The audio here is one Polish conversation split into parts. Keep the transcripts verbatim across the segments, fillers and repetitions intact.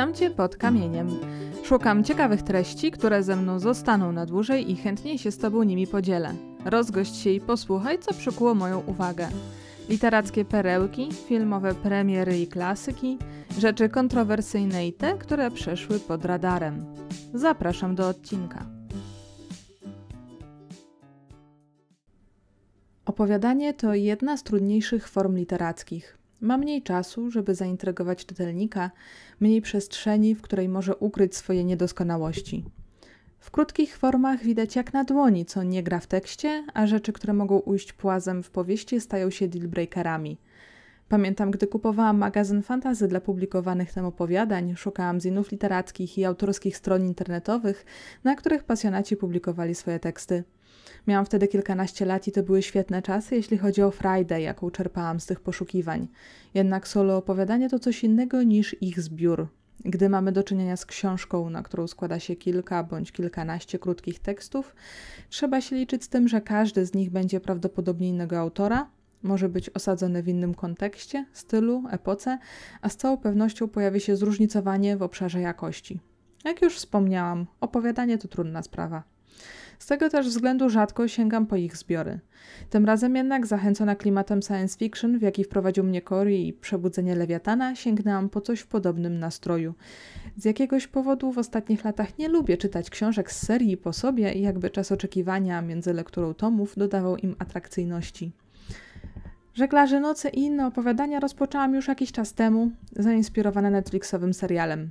Witam Cię pod kamieniem. Szukam ciekawych treści, które ze mną zostaną na dłużej i chętniej się z Tobą nimi podzielę. Rozgość się i posłuchaj, co przykuło moją uwagę. Literackie perełki, filmowe premiery i klasyki, rzeczy kontrowersyjne i te, które przeszły pod radarem. Zapraszam do odcinka. Opowiadanie to jedna z trudniejszych form literackich. Ma mniej czasu, żeby zaintrygować czytelnika, mniej przestrzeni, w której może ukryć swoje niedoskonałości. W krótkich formach widać jak na dłoni, co nie gra w tekście, a rzeczy, które mogą ujść płazem w powieści, stają się dealbreakerami. Pamiętam, gdy kupowałam magazyn fantasy dla publikowanych tam opowiadań, szukałam zinów literackich i autorskich stron internetowych, na których pasjonaci publikowali swoje teksty. Miałam wtedy kilkanaście lat i to były świetne czasy, jeśli chodzi o frajdę, jaką czerpałam z tych poszukiwań. Jednak solo opowiadanie to coś innego niż ich zbiór. Gdy mamy do czynienia z książką, na którą składa się kilka bądź kilkanaście krótkich tekstów, trzeba się liczyć z tym, że każdy z nich będzie prawdopodobnie innego autora, może być osadzony w innym kontekście, stylu, epoce, a z całą pewnością pojawi się zróżnicowanie w obszarze jakości. Jak już wspomniałam, opowiadanie to trudna sprawa. Z tego też względu rzadko sięgam po ich zbiory. Tym razem jednak, zachęcona klimatem science fiction, w jaki wprowadził mnie Corey i Przebudzenie Lewiatana, sięgnęłam po coś w podobnym nastroju. Z jakiegoś powodu w ostatnich latach nie lubię czytać książek z serii po sobie i jakby czas oczekiwania między lekturą tomów dodawał im atrakcyjności. Żeglarze nocy i inne opowiadania rozpoczęłam już jakiś czas temu, zainspirowane Netflixowym serialem.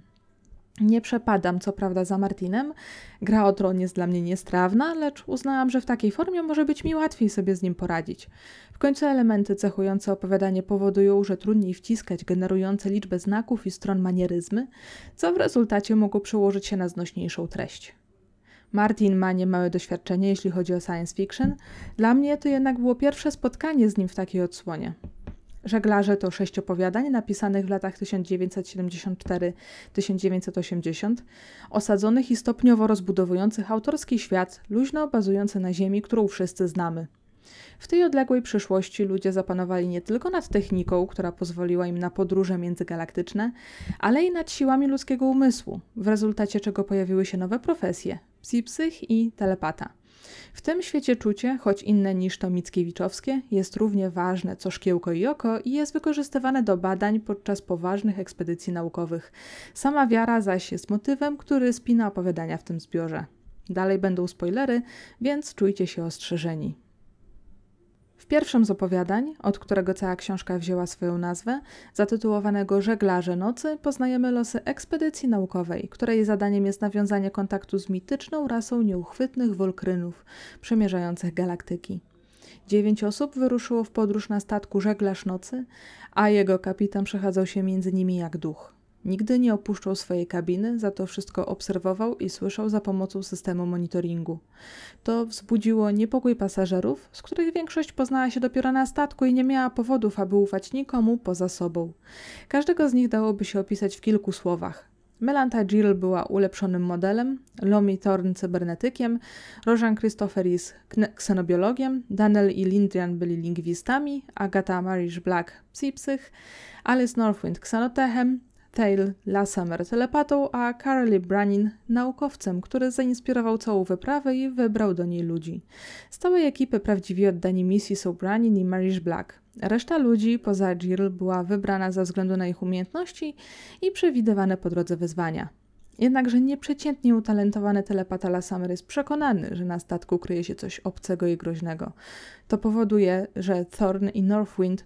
Nie przepadam, co prawda, za Martinem. Gra o tron jest dla mnie niestrawna, lecz uznałam, że w takiej formie może być mi łatwiej sobie z nim poradzić. W końcu elementy cechujące opowiadanie powodują, że trudniej wciskać generujące liczbę znaków i stron manieryzmy, co w rezultacie mogą przełożyć się na znośniejszą treść. Martin ma niemałe doświadczenie, jeśli chodzi o science fiction. Dla mnie to jednak było pierwsze spotkanie z nim w takiej odsłonie. Żeglarze to sześć opowiadań napisanych w latach tysiąc dziewięćset siedemdziesiąt cztery do tysiąc dziewięćset osiemdziesiąt, osadzonych i stopniowo rozbudowujących autorski świat, luźno bazujący na ziemi, którą wszyscy znamy. W tej odległej przyszłości ludzie zapanowali nie tylko nad techniką, która pozwoliła im na podróże międzygalaktyczne, ale i nad siłami ludzkiego umysłu, w rezultacie czego pojawiły się nowe profesje – psi-psych i telepata. W tym świecie czucie, choć inne niż to mickiewiczowskie, jest równie ważne co szkiełko i oko i jest wykorzystywane do badań podczas poważnych ekspedycji naukowych. Sama wiara zaś jest motywem, który spina opowiadania w tym zbiorze. Dalej będą spoilery, więc czujcie się ostrzeżeni. W pierwszym z opowiadań, od którego cała książka wzięła swoją nazwę, zatytułowanego Żeglarze nocy, poznajemy losy ekspedycji naukowej, której zadaniem jest nawiązanie kontaktu z mityczną rasą nieuchwytnych wolkrynów przemierzających galaktyki. Dziewięć osób wyruszyło w podróż na statku Żeglarz nocy, a jego kapitan przechadzał się między nimi jak duch. Nigdy nie opuszczał swojej kabiny, za to wszystko obserwował i słyszał za pomocą systemu monitoringu. To wzbudziło niepokój pasażerów, z których większość poznała się dopiero na statku i nie miała powodów, aby ufać nikomu poza sobą. Każdego z nich dałoby się opisać w kilku słowach. Melantha Jhirl była ulepszonym modelem, Lomi Thorne cybernetykiem, Rojan Christopheris ksenobiologiem, Danel i Lindrian byli lingwistami, Agatha Marisz Black psi-psych, Alice Northwind ksenotechem, Tail, La Summer telepatą, a Carly d'Branin naukowcem, który zainspirował całą wyprawę i wybrał do niej ludzi. Z całej ekipy prawdziwi oddani misji są Branin i Marisz Black. Reszta ludzi poza Jhirl była wybrana ze względu na ich umiejętności i przewidywane po drodze wyzwania. Jednakże nieprzeciętnie utalentowany telepata La Summer jest przekonany, że na statku kryje się coś obcego i groźnego. To powoduje, że Thorne i Northwind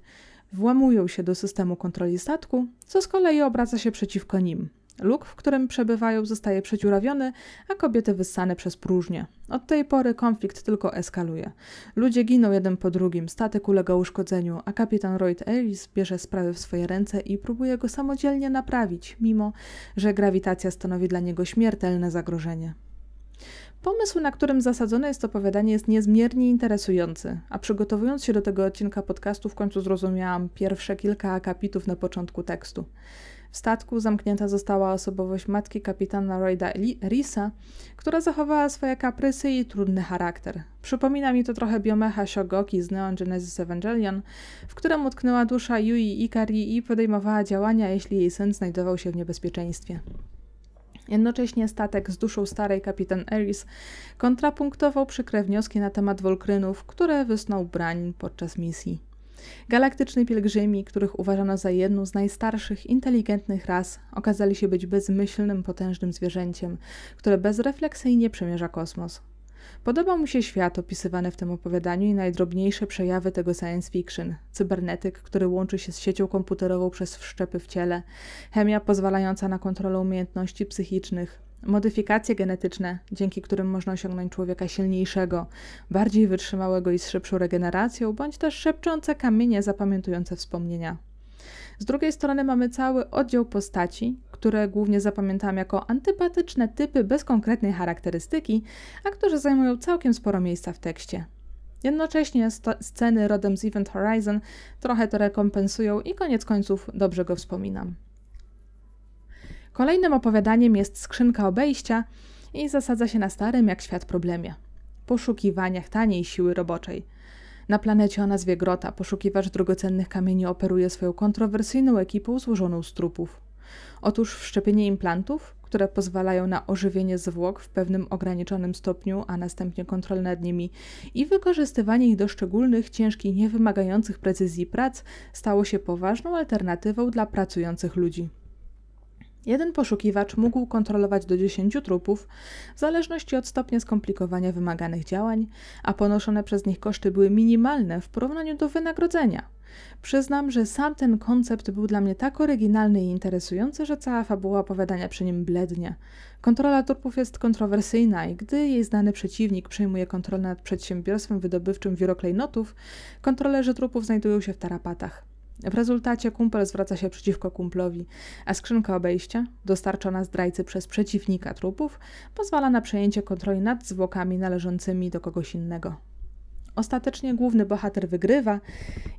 włamują się do systemu kontroli statku, co z kolei obraca się przeciwko nim. Luk, w którym przebywają, zostaje przedziurawiony, a kobiety wyssane przez próżnię. Od tej pory konflikt tylko eskaluje. Ludzie giną jeden po drugim, statek ulega uszkodzeniu, a kapitan Royd Ellis bierze sprawy w swoje ręce i próbuje go samodzielnie naprawić, mimo że grawitacja stanowi dla niego śmiertelne zagrożenie. Pomysł, na którym zasadzone jest opowiadanie, jest niezmiernie interesujący, a przygotowując się do tego odcinka podcastu w końcu zrozumiałam pierwsze kilka akapitów na początku tekstu. W statku zamknięta została osobowość matki kapitana Royda Ellisa, która zachowała swoje kaprysy i trudny charakter. Przypomina mi to trochę biomecha Shogoki z Neon Genesis Evangelion, w którym utknęła dusza Yui Ikari i podejmowała działania, jeśli jej syn znajdował się w niebezpieczeństwie. Jednocześnie statek z duszą starej kapitan Ellis kontrapunktował przykre wnioski na temat Wolkrynów, które wysnuł Branin podczas misji. Galaktyczni pielgrzymi, których uważano za jedną z najstarszych, inteligentnych ras, okazali się być bezmyślnym, potężnym zwierzęciem, które bezrefleksyjnie przemierza kosmos. Podobał mu się świat opisywany w tym opowiadaniu i najdrobniejsze przejawy tego science fiction. Cybernetyk, który łączy się z siecią komputerową przez wszczepy w ciele, chemia pozwalająca na kontrolę umiejętności psychicznych, modyfikacje genetyczne, dzięki którym można osiągnąć człowieka silniejszego, bardziej wytrzymałego i z szybszą regeneracją, bądź też szepczące kamienie zapamiętujące wspomnienia. Z drugiej strony mamy cały oddział postaci, które głównie zapamiętam jako antypatyczne typy bez konkretnej charakterystyki, a którzy zajmują całkiem sporo miejsca w tekście. Jednocześnie sceny rodem z Event Horizon trochę to rekompensują i koniec końców dobrze go wspominam. Kolejnym opowiadaniem jest Skrzynka obejścia i zasadza się na starym jak świat problemie – poszukiwaniach taniej siły roboczej. Na planecie o nazwie Grota poszukiwacz drogocennych kamieni operuje swoją kontrowersyjną ekipą złożoną z trupów. Otóż wszczepienie implantów, które pozwalają na ożywienie zwłok w pewnym ograniczonym stopniu, a następnie kontrolę nad nimi i wykorzystywanie ich do szczególnych, ciężkich, niewymagających precyzji prac, stało się poważną alternatywą dla pracujących ludzi. Jeden poszukiwacz mógł kontrolować do dziesięciu trupów, w zależności od stopnia skomplikowania wymaganych działań, a ponoszone przez nich koszty były minimalne w porównaniu do wynagrodzenia. Przyznam, że sam ten koncept był dla mnie tak oryginalny i interesujący, że cała fabuła opowiadania przy nim blednie. Kontrola trupów jest kontrowersyjna i gdy jej znany przeciwnik przejmuje kontrolę nad przedsiębiorstwem wydobywczym wiuroklejnotów, kontrolerzy trupów znajdują się w tarapatach. W rezultacie kumpel zwraca się przeciwko kumplowi, a skrzynka obejścia, dostarczona zdrajcy przez przeciwnika trupów, pozwala na przejęcie kontroli nad zwłokami należącymi do kogoś innego. Ostatecznie główny bohater wygrywa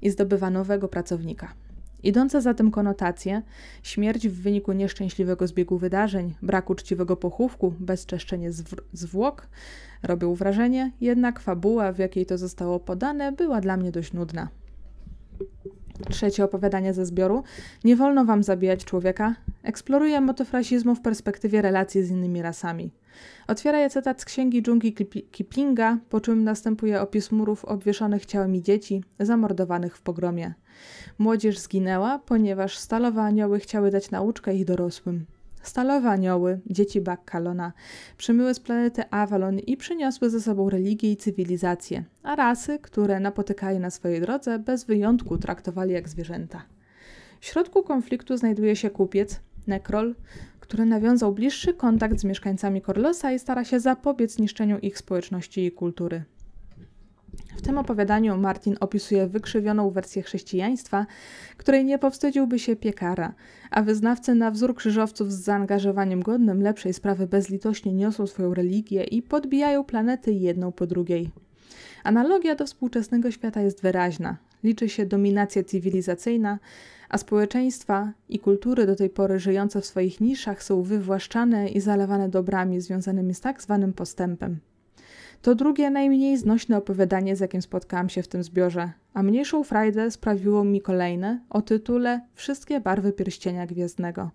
i zdobywa nowego pracownika. Idące za tym konotacje, śmierć w wyniku nieszczęśliwego zbiegu wydarzeń, brak uczciwego pochówku, bezczeszczenie zw- zwłok, robią wrażenie, jednak fabuła, w jakiej to zostało podane, była dla mnie dość nudna. Trzecie opowiadanie ze zbioru, Nie wolno wam zabijać człowieka, eksploruje motyw rasizmu w perspektywie relacji z innymi rasami. Otwiera je cytat z księgi dżungli Kiplinga, po czym następuje opis murów obwieszonych ciałami dzieci, zamordowanych w pogromie. Młodzież zginęła, ponieważ stalowe anioły chciały dać nauczkę ich dorosłym. Stalowe anioły, dzieci Bakkalona, przemyły z planety Avalon i przyniosły ze sobą religię i cywilizację, a rasy, które napotykali na swojej drodze, bez wyjątku traktowali jak zwierzęta. W środku konfliktu znajduje się kupiec, Necrol, który nawiązał bliższy kontakt z mieszkańcami Corlosa i stara się zapobiec niszczeniu ich społeczności i kultury. W tym opowiadaniu Martin opisuje wykrzywioną wersję chrześcijaństwa, której nie powstydziłby się piekara, a wyznawcy na wzór krzyżowców z zaangażowaniem godnym lepszej sprawy bezlitośnie niosą swoją religię i podbijają planety jedną po drugiej. Analogia do współczesnego świata jest wyraźna. Liczy się dominacja cywilizacyjna, a społeczeństwa i kultury do tej pory żyjące w swoich niszach są wywłaszczane i zalewane dobrami związanymi z tak zwanym postępem. To drugie, najmniej znośne opowiadanie, z jakim spotkałam się w tym zbiorze, a mniejszą frajdę sprawiło mi kolejne o tytule Wszystkie barwy pierścienia gwiazdnego.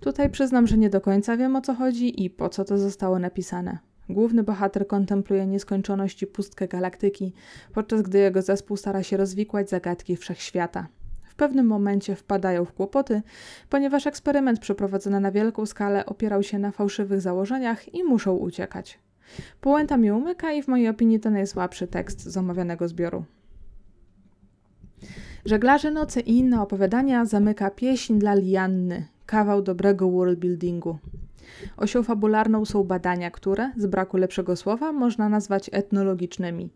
Tutaj przyznam, że nie do końca wiem, o co chodzi i po co to zostało napisane. Główny bohater kontempluje nieskończoność i pustkę galaktyki, podczas gdy jego zespół stara się rozwikłać zagadki wszechświata. W pewnym momencie wpadają w kłopoty, ponieważ eksperyment przeprowadzony na wielką skalę opierał się na fałszywych założeniach i muszą uciekać. Puenta mi umyka i w mojej opinii to najsłabszy tekst z omawianego zbioru. Żeglarze nocy i inne opowiadania zamyka Pieśń dla Lianny, kawał dobrego worldbuildingu. Osią fabularną są badania, które, z braku lepszego słowa, można nazwać etnologicznymi.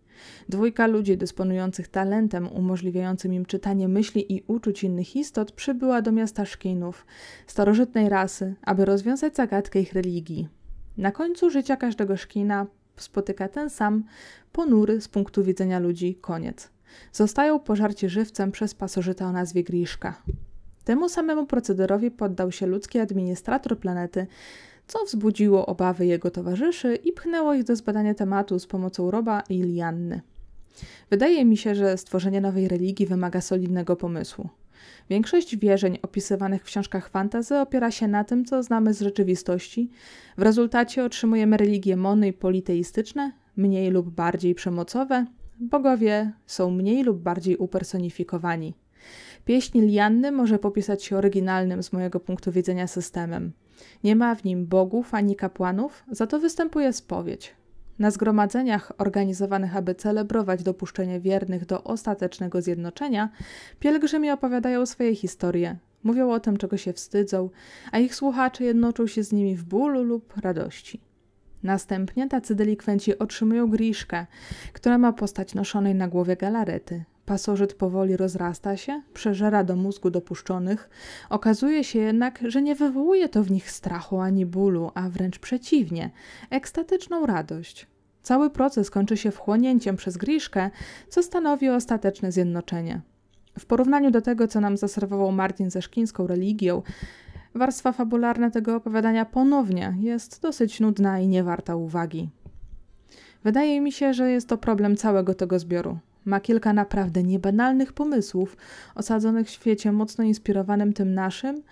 Dwójka ludzi dysponujących talentem umożliwiającym im czytanie myśli i uczuć innych istot przybyła do miasta Szkinów, starożytnej rasy, aby rozwiązać zagadkę ich religii. Na końcu życia każdego szkina spotyka ten sam, ponury z punktu widzenia ludzi, koniec. Zostają pożarci żywcem przez pasożyta o nazwie Griszka. Temu samemu procederowi poddał się ludzki administrator planety, co wzbudziło obawy jego towarzyszy i pchnęło ich do zbadania tematu z pomocą Roba i Lianny. Wydaje mi się, że stworzenie nowej religii wymaga solidnego pomysłu. Większość wierzeń opisywanych w książkach fantasy opiera się na tym, co znamy z rzeczywistości. W rezultacie otrzymujemy religie mono- i politeistyczne, mniej lub bardziej przemocowe. Bogowie są mniej lub bardziej upersonifikowani. Pieśń Lianny może popisać się oryginalnym z mojego punktu widzenia systemem. Nie ma w nim bogów ani kapłanów, za to występuje spowiedź. Na zgromadzeniach organizowanych, aby celebrować dopuszczenie wiernych do ostatecznego zjednoczenia, pielgrzymi opowiadają swoje historie, mówią o tym, czego się wstydzą, a ich słuchacze jednoczą się z nimi w bólu lub radości. Następnie tacy delikwenci otrzymują griszkę, która ma postać noszonej na głowie galarety. Pasożyt powoli rozrasta się, przeżera do mózgu dopuszczonych. Okazuje się jednak, że nie wywołuje to w nich strachu ani bólu, a wręcz przeciwnie, ekstatyczną radość. Cały proces kończy się wchłonięciem przez griszkę, co stanowi ostateczne zjednoczenie. W porównaniu do tego, co nam zaserwował Martin ze szkińską religią, warstwa fabularna tego opowiadania ponownie jest dosyć nudna i niewarta uwagi. Wydaje mi się, że jest to problem całego tego zbioru. Ma kilka naprawdę niebanalnych pomysłów osadzonych w świecie mocno inspirowanym tym naszym,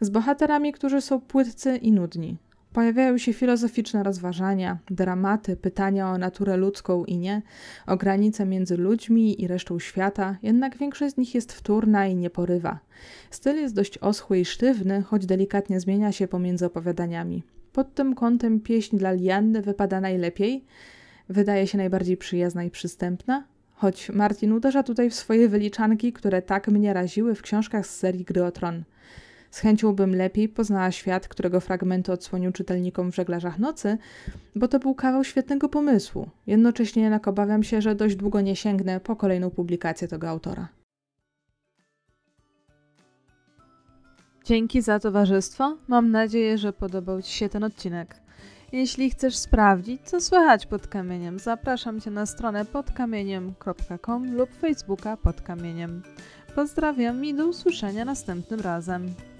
z bohaterami, którzy są płytcy i nudni. Pojawiają się filozoficzne rozważania, dramaty, pytania o naturę ludzką i nie, o granice między ludźmi i resztą świata, jednak większość z nich jest wtórna i nie porywa. Styl jest dość oschły i sztywny, choć delikatnie zmienia się pomiędzy opowiadaniami. Pod tym kątem Pieśń dla Lianny wypada najlepiej, wydaje się najbardziej przyjazna i przystępna, choć Martin uderza tutaj w swoje wyliczanki, które tak mnie raziły w książkach z serii Gry o tron. Z chęcią bym lepiej poznała świat, którego fragmenty odsłonił czytelnikom w Żeglarzach nocy, bo to był kawał świetnego pomysłu. Jednocześnie jednak obawiam się, że dość długo nie sięgnę po kolejną publikację tego autora. Dzięki za towarzystwo. Mam nadzieję, że podobał Ci się ten odcinek. Jeśli chcesz sprawdzić, co słychać pod kamieniem, zapraszam Cię na stronę pod kamieniem kropka com lub Facebooka pod kamieniem. Pozdrawiam i do usłyszenia następnym razem.